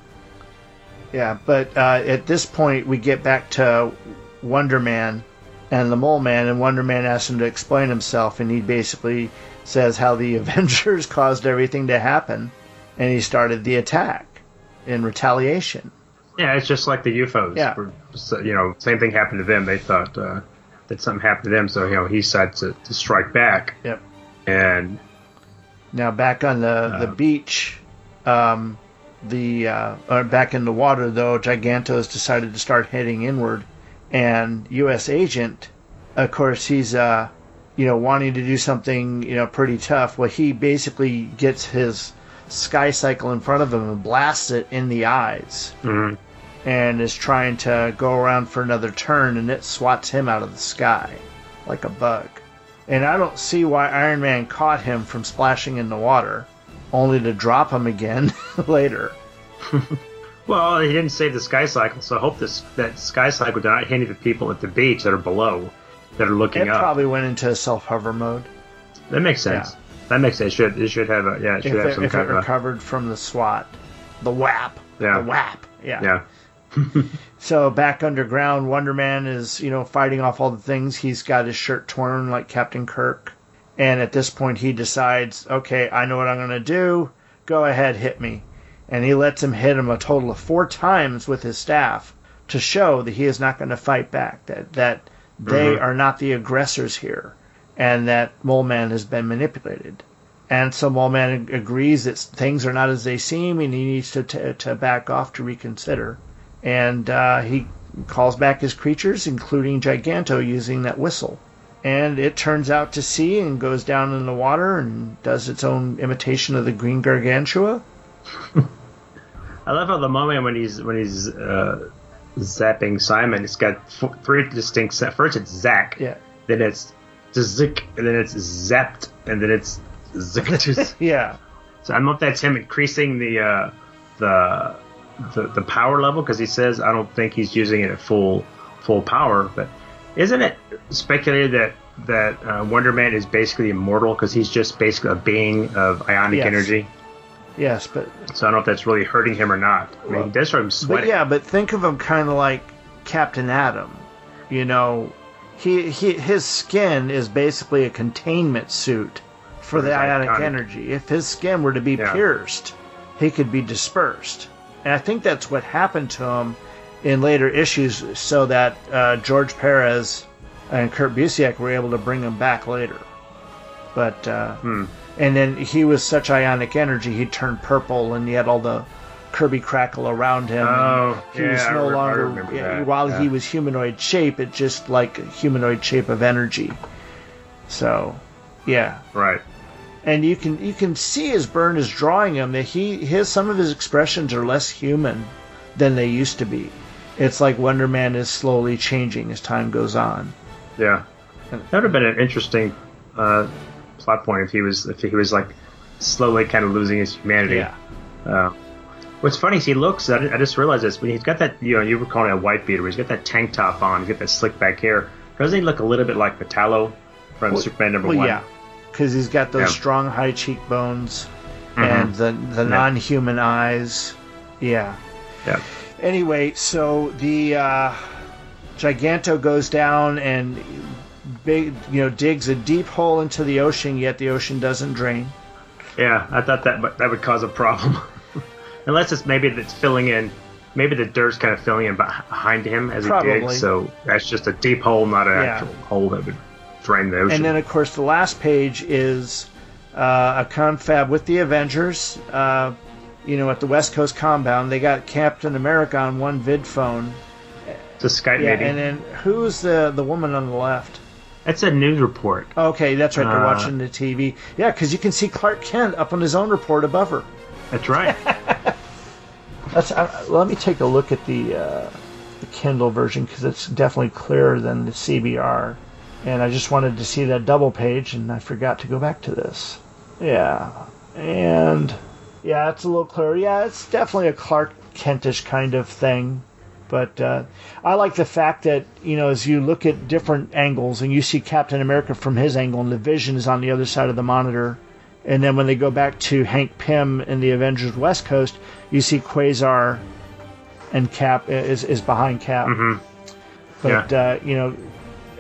yeah, but uh, at this point, we get back to Wonder Man and the Mole Man, and Wonder Man asks him to explain himself, and he basically says how the Avengers caused everything to happen, and he started the attack in retaliation. Yeah, it's just like the U F Os. Yeah, were, you know, same thing happened to them. They thought. Uh, That something happened to them, so you know he decided to, to strike back. Yep. And now back on the, uh, the beach, um, the uh, or back in the water though, Giganto's decided to start heading inward, and U S Agent, of course, he's uh, you know wanting to do something you know pretty tough. Well, he basically gets his sky cycle in front of him and blasts it in the eyes. Mm-hmm. And is trying to go around for another turn, and it swats him out of the sky like a bug. And I don't see why Iron Man caught him from splashing in the water, only to drop him again later. Well, he didn't save the sky cycle, so I hope this that sky cycle did not hit any of the people at the beach that are below, that are looking it up. It probably went into self-hover mode. That makes sense. Yeah. That makes sense. It should, it should have a yeah. It should if have it, some if kind it of recovered a... from the swat, the whap, yeah. the whap, yeah, yeah. So back underground, Wonder Man is, you know, fighting off all the things. He's got his shirt torn like Captain Kirk. And at this point he decides, okay, I know what I'm going to do. Go ahead, hit me. And he lets him hit him a total of four times with his staff to show that he is not going to fight back, that, that mm-hmm. they are not the aggressors here, and that Mole Man has been manipulated. And so Mole Man agrees that things are not as they seem, and he needs to t- to back off to reconsider. And uh, he calls back his creatures, including Giganto, using that whistle. And it turns out to sea and goes down in the water and does its own imitation of the green gargantua. I love how the moment when he's when he's uh, zapping Simon, it's got four, three distinct. First, it's Zack. Yeah. Then it's Zick, and then it's Zapped, and then it's Zick. Yeah. So I don't know if that's him increasing the uh, the. The, the power level, because he says I don't think he's using it at full full power. But isn't it speculated that that uh, Wonder Man is basically immortal because he's just basically a being of ionic yes. energy? Yes, but so I don't know if that's really hurting him or not. I mean, well, that's why I'm sweating. But yeah, but think of him kind of like Captain Atom. You know, he he his skin is basically a containment suit for the ionic, ionic energy. If his skin were to be yeah. pierced, he could be dispersed. And I think that's what happened to him in later issues, so that uh, George Perez and Kurt Busiek were able to bring him back later. But uh, hmm. And then he was such ionic energy, he turned purple, and he had all the Kirby crackle around him. Oh, he yeah, was no I re- longer I remember that. While yeah. he was humanoid shape, it just like a humanoid shape of energy. So, yeah, right. And you can you can see as Byrne is drawing him that he his some of his expressions are less human than they used to be. It's like Wonder Man is slowly changing as time goes on. Yeah, that would have been an interesting uh, plot point if he was if he was like slowly kind of losing his humanity. Yeah. Uh, what's funny is he looks. I, I just realized this when he's got that. You know, you were calling it a white beater. He's got that tank top on. He's got that slick back hair. Doesn't he look a little bit like Metallo from well, Superman number well, one? Yeah, because he's got those yeah. strong high cheekbones mm-hmm. and the the yeah. non-human eyes. Yeah. Yeah. Anyway, so the uh, Giganto goes down and big, you know, digs a deep hole into the ocean. Yet the ocean doesn't drain. Yeah, I thought that that would cause a problem. Unless it's maybe that's filling in, maybe the dirt's kind of filling in behind him as Probably. he digs. So that's just a deep hole, not an yeah. actual hole that would drain the ocean. And then, of course, the last page is uh, a confab with the Avengers. Uh, you know, at the West Coast compound, they got Captain America on one vid phone. It's a Skype yeah, meeting. And then who's the the woman on the left? That's a news report. Okay, that's right. They're uh, watching the T V. Yeah, because you can see Clark Kent up on his own report above her. That's right. that's. Uh, let me take a look at the, uh, the Kindle version because it's definitely clearer than the C B R. And I just wanted to see that double page, and I forgot to go back to this. Yeah. And, yeah, it's a little clearer. Yeah, it's definitely a Clark Kentish kind of thing. But uh, I like the fact that, you know, as you look at different angles and you see Captain America from his angle and the Vision is on the other side of the monitor. And then when they go back to Hank Pym in the Avengers West Coast, you see Quasar and Cap is, is behind Cap. Mm-hmm. But, yeah. uh, you know,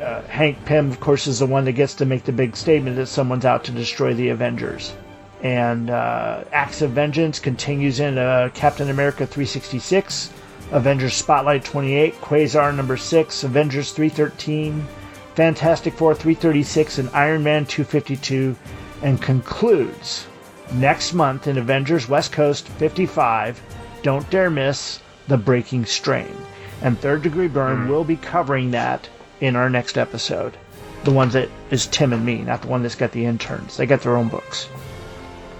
uh, Hank Pym, of course, is the one that gets to make the big statement that someone's out to destroy the Avengers. And uh, Acts of Vengeance continues in uh, Captain America three sixty-six. Avengers Spotlight twenty-eight, Quasar number six, Avengers three thirteen, Fantastic Four three thirty-six, and Iron Man two fifty-two, and concludes next month in Avengers West Coast fifty-five, Don't Dare Miss The Breaking Strain. And third Degree Byrne will be covering that in our next episode. The one that is Tim and me, not the one that's got the interns. They got their own books.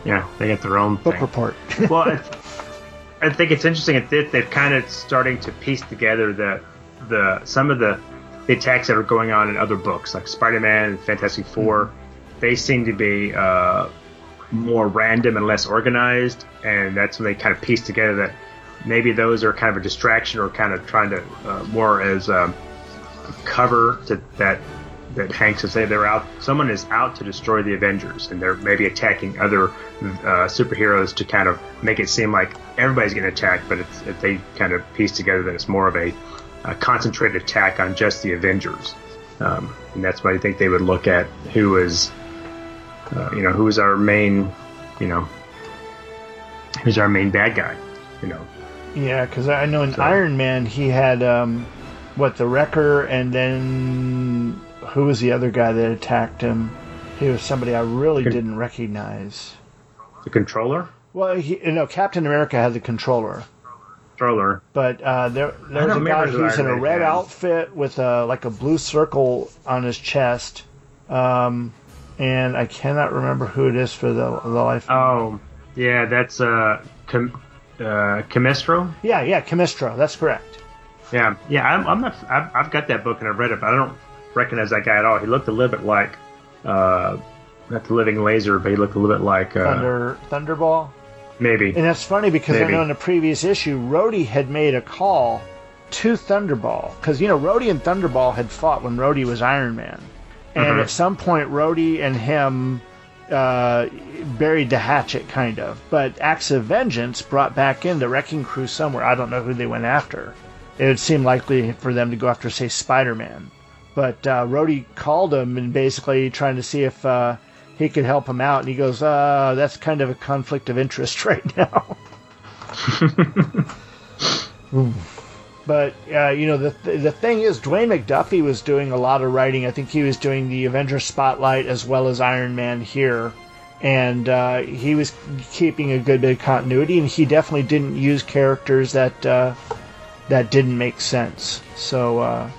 Yeah, they got their own book thing. report. Well, it's- I think it's interesting that they're kind of starting to piece together the the some of the, the attacks that are going on in other books, like Spider-Man and Fantastic Four. Mm-hmm. They seem to be uh, more random and less organized, and that's when they kind of piece together that maybe those are kind of a distraction or kind of trying to uh, more as um, cover to that that Hank says they're out. Someone is out to destroy the Avengers, and they're maybe attacking other uh, superheroes to kind of make it seem like everybody's getting attacked. But it's, if they kind of piece together that it's more of a, a concentrated attack on just the Avengers, um, and that's why I think they would look at who is, uh, you know, who is our main, you know, who's our main bad guy, you know. Yeah, because I know in so. Iron Man he had um, what the Wrecker, and then. Who was the other guy that attacked him? He was somebody I really Con- didn't recognize. The Controller? Well, he, you know, Captain America had the Controller. Controller. But uh, there, there was a guy who's in a red guys. outfit with a, like a blue circle on his chest. Um, and I cannot remember who it is for the, the life. Oh, yeah, that's uh, Com- uh, Comestro? Yeah, yeah, Comestro. That's correct. Yeah, yeah. I'm, I'm not. I've, I've got that book and I've read it, but I don't. recognize that guy at all. He looked a little bit like uh not the Living Laser, but he looked a little bit like uh, Thunder Thunderball maybe. And that's funny because maybe. I know in the previous issue Rhodey had made a call to Thunderball because you know Rhodey and Thunderball had fought when Rhodey was Iron Man, and mm-hmm. at some point Rhodey and him uh buried the hatchet kind of, but Acts of Vengeance brought back in the Wrecking Crew somewhere. I don't know who they went after. It would seem likely for them to go after say Spider-Man. But uh, Rhodey called him and basically trying to see if uh, he could help him out. And he goes, uh, that's kind of a conflict of interest right now. But, uh, you know, the th- the thing is, Dwayne McDuffie was doing a lot of writing. I think he was doing the Avengers Spotlight as well as Iron Man here. and uh, he was keeping a good bit of continuity, and he definitely didn't use characters that uh, that didn't make sense. So, uh,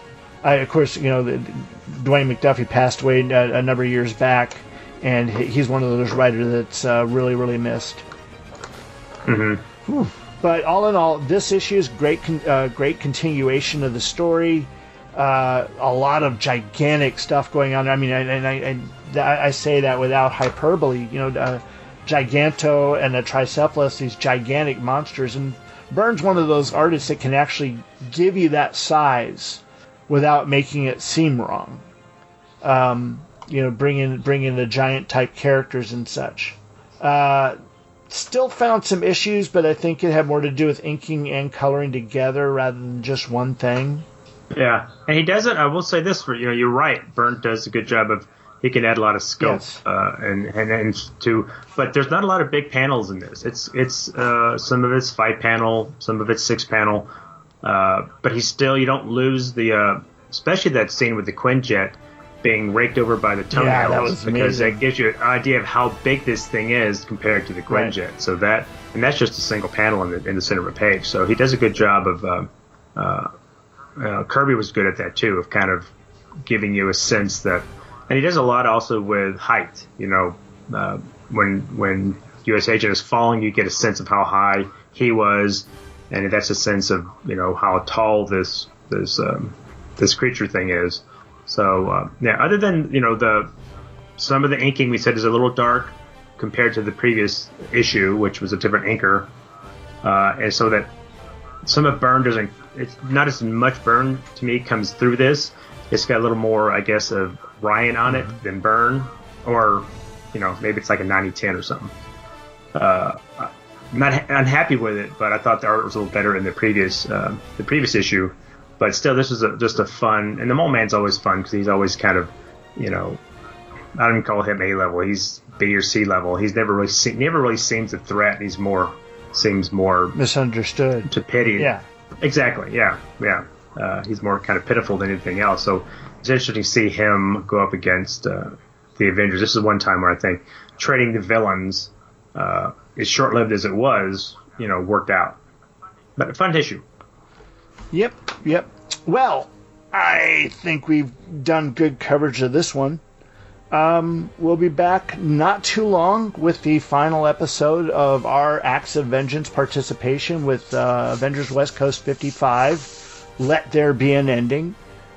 I of course, you know, the, Dwayne McDuffie passed away a, a number of years back, and he's one of those writers that's uh, really, really missed. Mm-hmm. Whew. But all in all, this issue is great, con- uh, great continuation of the story. Uh, a lot of gigantic stuff going on. I mean, and, and, I, and I say that without hyperbole. You know, uh, Giganto and the Tricephalus, these gigantic monsters. And Byrne's one of those artists that can actually give you that size without making it seem wrong. Um, you know, bring in, bring in the giant-type characters and such. Uh... Still found some issues, but I think it had more to do with inking and coloring together rather than just one thing. Yeah, and he doesn't. I will say this for you know, you're right. Byrne does a good job of he can add a lot of scope, yes. uh, and and and to. But there's not a lot of big panels in this. It's it's uh, some of it's five panel, some of it's six panel, uh, but he still you don't lose the uh, especially that scene with the Quinjet being raked over by the toenails, yeah, that was because amazing. That gives you an idea of how big this thing is compared to the Quinjet. Right. So that, and that's just a single panel in the in the center of a page. So he does a good job of. Uh, uh, uh, Kirby was good at that too, of kind of giving you a sense that, and he does a lot also with height. You know, uh, when when U S Agent is falling, you get a sense of how high he was, and that's a sense of you know how tall this this um, this creature thing is. So, uh, yeah, other than, you know, the some of the inking we said is a little dark compared to the previous issue, which was a different inker. Uh, and so that some of Byrne doesn't, it's not as much Byrne to me comes through this. It's got a little more, I guess, of Ryan on it than Byrne, or, you know, maybe it's like a ninety ten or something. Uh, I'm not ha- unhappy with it, but I thought the art was a little better in the previous, uh, the previous issue. But still, this is a, just a fun, and the Mole Man's always fun because he's always kind of, you know, I don't even call him A level. He's B or C level. He's never really se- never really seems a threat. He's more seems more misunderstood to pity. Yeah, exactly. Yeah, yeah. Uh, he's more kind of pitiful than anything else. So it's interesting to see him go up against uh, the Avengers. This is one time where I think trading the villains, uh, as short-lived as it was, you know, worked out. But a fun issue. Yep, yep. Well, I think we've done good coverage of this one. Um, we'll be back not too long with the final episode of our Acts of Vengeance participation with uh, Avengers West Coast fifty-five, Let There Be an Ending.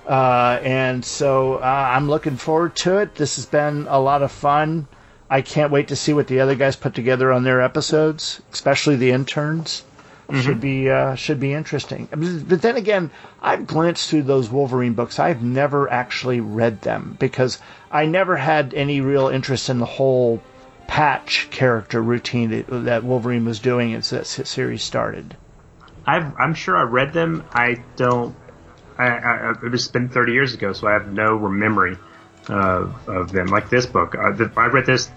Uh, and so uh, I'm looking forward to it. This has been a lot of fun. I can't wait to see what the other guys put together on their episodes, especially the interns. Mm-hmm. Should be uh, should be interesting. But then again, I've glanced through those Wolverine books. I've never actually read them because I never had any real interest in the whole patch character routine that, that Wolverine was doing as that series started. I've, I'm sure I read them. I don't. I, I, it's been thirty years ago, so I have no memory uh, of them. Like this book, I, I read this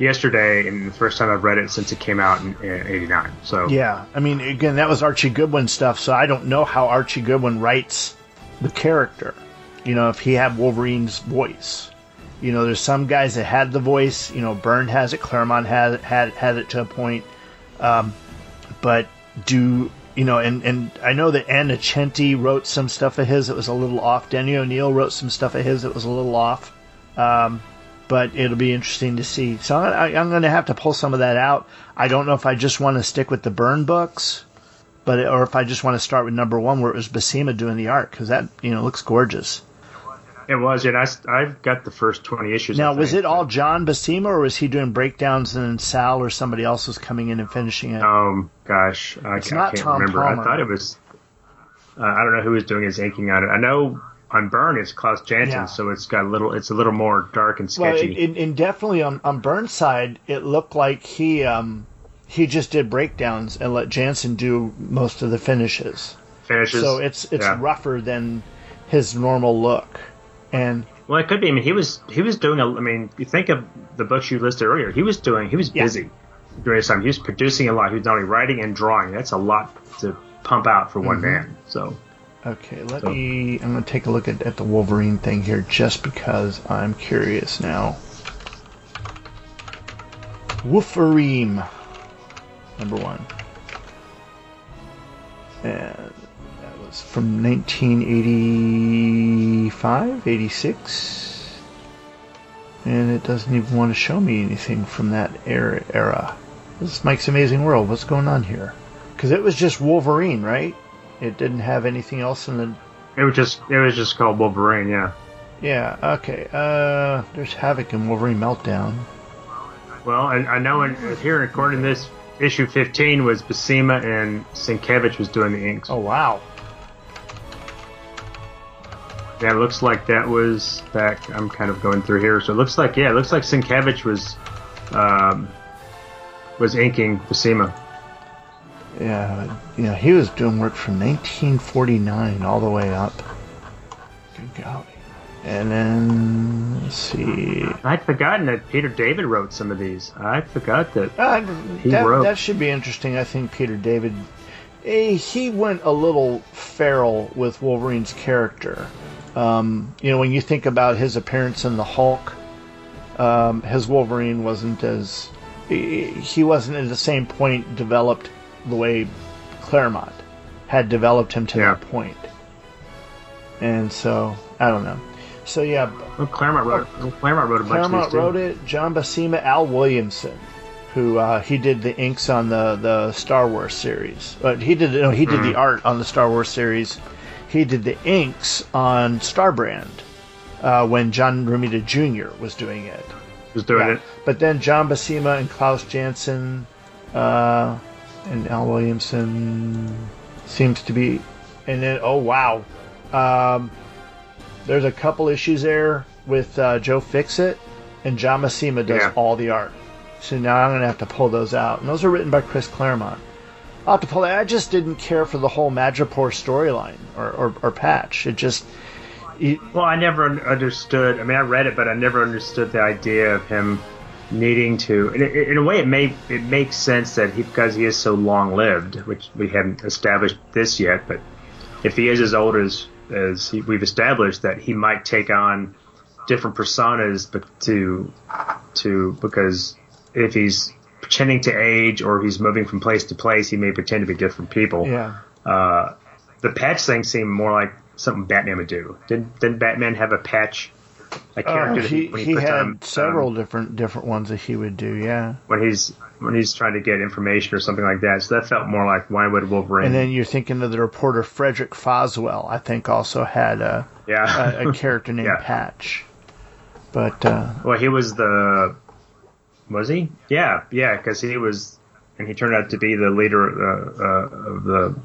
yesterday, and the first time I've read it since it came out in eighty-nine. So yeah, I mean, again, that was Archie Goodwin stuff, so I don't know how Archie Goodwin writes the character. You know, if he had Wolverine's voice. You know, there's some guys that had the voice. You know, Byrne has it, Claremont had had had it to a point. Um, but do you know? And, and I know that Ann Nocenti wrote some stuff of his that was a little off. Denny O'Neil wrote some stuff of his that was a little off. Um, But it'll be interesting to see. So I, I'm going to have to pull some of that out. I don't know if I just want to stick with the Byrne books, but or if I just want to start with number one where it was Buscema doing the art, because that you know looks gorgeous. It was, and I, I've got the first twenty issues. Now, was it all John Buscema, or was he doing breakdowns and then Sal or somebody else was coming in and finishing it? Um, gosh, I, it's I, not I can't Tom remember. Palmer. I thought it was. Uh, I don't know who was doing his inking on it. I know. On Byrne, it's Klaus Janson, yeah. So it's got a little. It's a little more dark and sketchy. Well, and, and definitely on, on Byrne's side, it looked like he um, he just did breakdowns and let Janson do most of the finishes. Finishes. So it's it's yeah. rougher than his normal look. And well, it could be. I mean, he was he was doing. A, I mean, you think of the books you listed earlier. He was doing. He was yeah. busy during this time. He was producing a lot. He was not only writing and drawing. That's a lot to pump out for mm-hmm. one man. So. Okay, let so. me... I'm going to take a look at, at the Wolverine thing here just because I'm curious now. Wolverine, number one. And that was from nineteen eighty-five, eighty-six. And it doesn't even want to show me anything from that era. This is Mike's Amazing World. What's going on here? Because it was just Wolverine, right? It didn't have anything else in the... It was just it was just called Wolverine, yeah. Yeah, okay. Uh, there's Havoc and Wolverine Meltdown. Well, I, I know in, here recording this, issue fifteen was Buscema and Sienkiewicz was doing the inks. Oh, wow. Yeah, it looks like that was back... I'm kind of going through here. So it looks like, yeah, it looks like Sienkiewicz was, um, was inking Buscema. Yeah, you know, he was doing work from nineteen forty-nine all the way up. Good golly. And then, let's see. I'd forgotten that Peter David wrote some of these. I forgot that uh, he that, wrote. That should be interesting. I think Peter David, eh, he went a little feral with Wolverine's character. Um, you know, when you think about his appearance in The Hulk, um, his Wolverine wasn't as... He wasn't at the same point developed the way Claremont had developed him to yeah. that point. And so, I don't know. So, yeah. Well, Claremont wrote it. Well, Claremont wrote a bunch Claremont of these, wrote it. John Buscema, Al Williamson, who uh, he did the inks on the, the Star Wars series. But he did no, he did mm-hmm. the art on the Star Wars series. He did the inks on Starbrand uh, when John Romita Junior was doing it. Was doing yeah. it. But then John Buscema and Klaus Janson... Uh, And Al Williamson seems to be... And then, oh, wow. Um, there's a couple issues there with uh, Joe Fixit, and John Buscema does yeah. all the art. So now I'm going to have to pull those out. And those are written by Chris Claremont. I'll have to pull that. I just didn't care for the whole Madripoor storyline or, or, or patch. It just... It, well, I never understood... I mean, I read it, but I never understood the idea of him... needing to, in, in a way, it may it makes sense that he, because he is so long-lived, which we haven't established this yet. But if he is as old as as he, we've established, that he might take on different personas, but to to because if he's pretending to age or he's moving from place to place, he may pretend to be different people. Yeah. Uh, the patch thing seemed more like something Batman would do. Did did Batman have a patch? A character uh, he, that he, he, he had on, several um, different different ones that he would do, yeah. When he's when he's trying to get information or something like that, so that felt more like why would Wolverine? And then you're thinking of the reporter Frederick Foswell. I think also had a yeah. a, a character named yeah. Patch, but uh, well, he was the was he? Yeah, yeah, because he was, and he turned out to be the leader uh, uh, of the.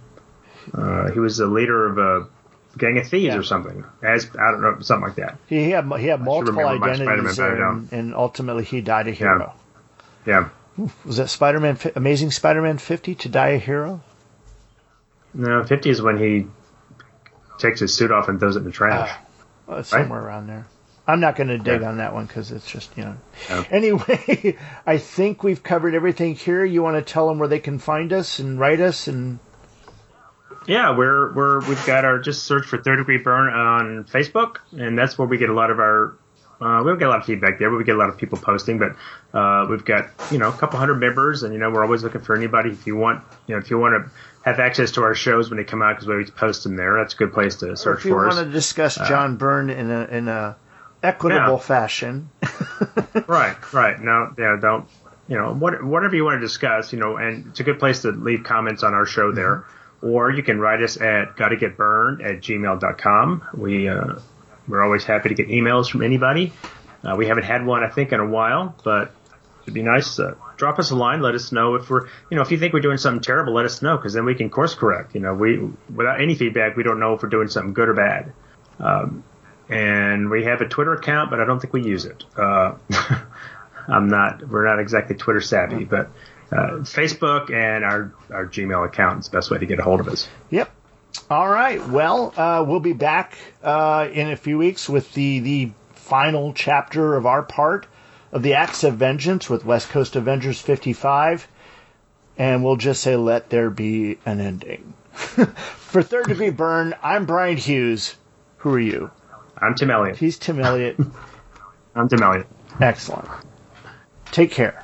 Uh, he was the leader of a. Gang of Thieves yeah. or something. As I don't know, something like that. He had he had multiple identities, and, and ultimately he died a hero. Yeah. yeah. Was that Spider-Man, Amazing Spider-Man fifty, to die a hero? No, fifty is when he takes his suit off and throws it in the trash. Uh, well, it's right? somewhere around there. I'm not going to dig yeah. on that one because it's just, you know. Yeah. Anyway, I think we've covered everything here. You want to tell them where they can find us and write us and... Yeah, we're we're we've got our just search for third Degree Byrne on Facebook, and that's where we get a lot of our uh, we don't get a lot of feedback there, but we get a lot of people posting. But uh, we've got you know a couple hundred members, and you know we're always looking for anybody. If you want you know if you want to have access to our shows when they come out because we post them there, that's a good place to search for us. If you want us. to discuss John uh, Byrne in a in a equitable yeah. fashion, right, right. No, yeah, don't you know what, whatever you want to discuss, you know, and it's a good place to leave comments on our show there. Mm-hmm. Or you can write us at gottagetburned at gmail dot com. We, uh, we're always happy to get emails from anybody. Uh, we haven't had one, I think, in a while, but it'd be nice. Uh, drop us a line. Let us know if we're, you know, if you think we're doing something terrible, let us know, because then we can course correct. You know, we without any feedback, we don't know if we're doing something good or bad. Um, and we have a Twitter account, but I don't think we use it. Uh, I'm not, we're not exactly Twitter savvy, but... Uh, Facebook and our, our Gmail account is the best way to get a hold of us. Yep. All right. Well, uh, we'll be back uh, in a few weeks with the, the final chapter of our part of the Acts of Vengeance with West Coast Avengers fifty-five. And we'll just say, let there be an ending. For third Degree Byrne, I'm Brian Hughes. Who are you? I'm Tim Elliott. He's Tim Elliott. I'm Tim Elliott. Excellent. Take care.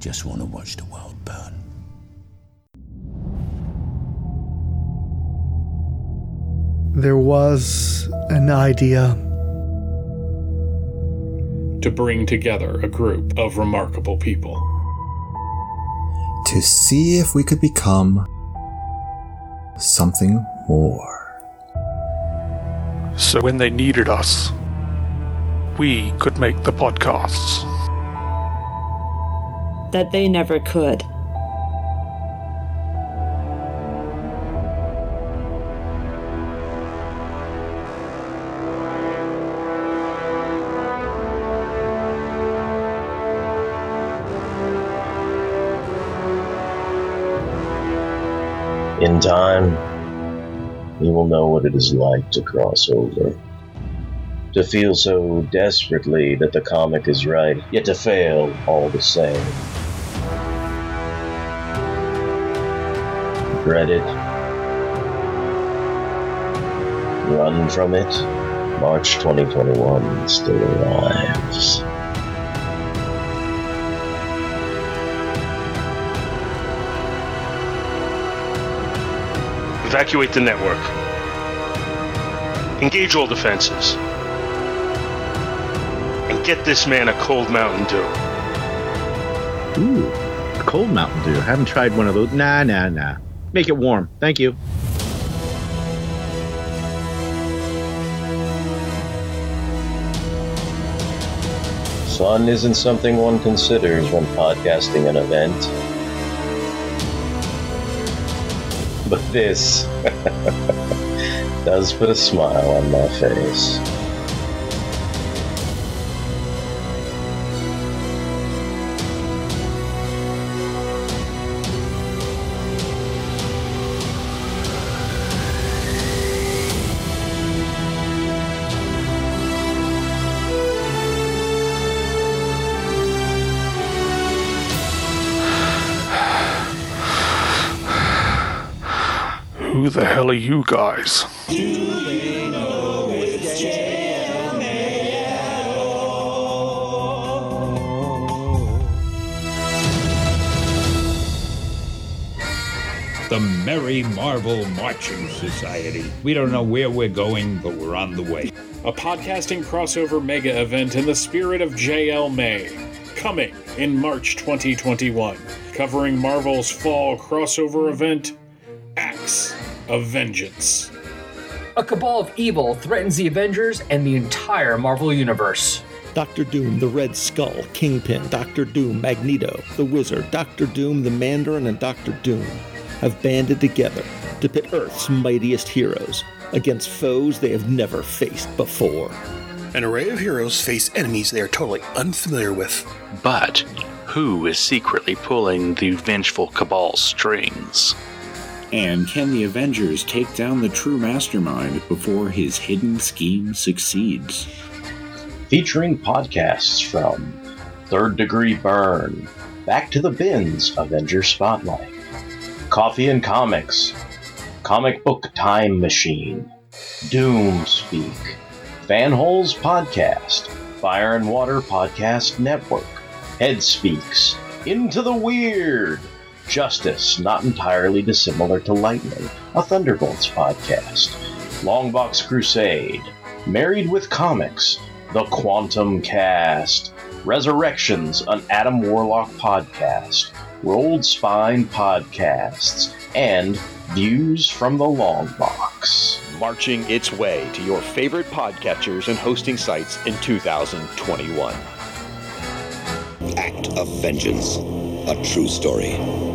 just want to watch the world burn. There was an idea to bring together a group of remarkable people, to see if we could become something more. So when they needed us, we could make the podcasts that they never could. In time, you will know what it is like to cross over. To feel so desperately that the comic is right, yet to fail all the same. Regret it. Run from it. March twenty twenty-one still arrives. Evacuate the network. Engage all defenses. And get this man a cold Mountain Dew. Ooh, a cold Mountain Dew. I haven't tried one of those. Nah, nah, nah. Make it warm. Thank you. Fun isn't something one considers when podcasting an event. But this does put a smile on my face. Who the hell are you guys? Do they know it's J M A O? The Merry Marvel Marching Society. We don't know where we're going, but we're on the way. A podcasting crossover mega event in the spirit of J L May. Coming in March twenty twenty-one. Covering Marvel's fall crossover event, Acts of Vengeance. A cabal of evil threatens the Avengers and the entire Marvel Universe. Doctor Doom, the Red Skull, Kingpin, Doctor Doom, Magneto, the Wizard, Doctor Doom, the Mandarin, and Doctor Doom have banded together to pit Earth's mightiest heroes against foes they have never faced before. An array of heroes face enemies they are totally unfamiliar with. But who is secretly pulling the vengeful cabal's strings? And can the Avengers take down the true mastermind before his hidden scheme succeeds? Featuring podcasts from Third Degree Byrne, Back to the Bins, Avengers Spotlight, Coffee and Comics, Comic Book Time Machine, Doom Speak, Fan Holes Podcast, Fire and Water Podcast Network, Head Speaks, Into the Weird, Justice, not entirely dissimilar to Lightning, a Thunderbolts podcast, Longbox Crusade, Married with Comics, The Quantum Cast, Resurrections, an Adam Warlock podcast, Rolled Spine Podcasts, and Views from the Long Box. Marching its way to your favorite podcatchers and hosting sites in two thousand twenty-one. Act of Vengeance, a true story.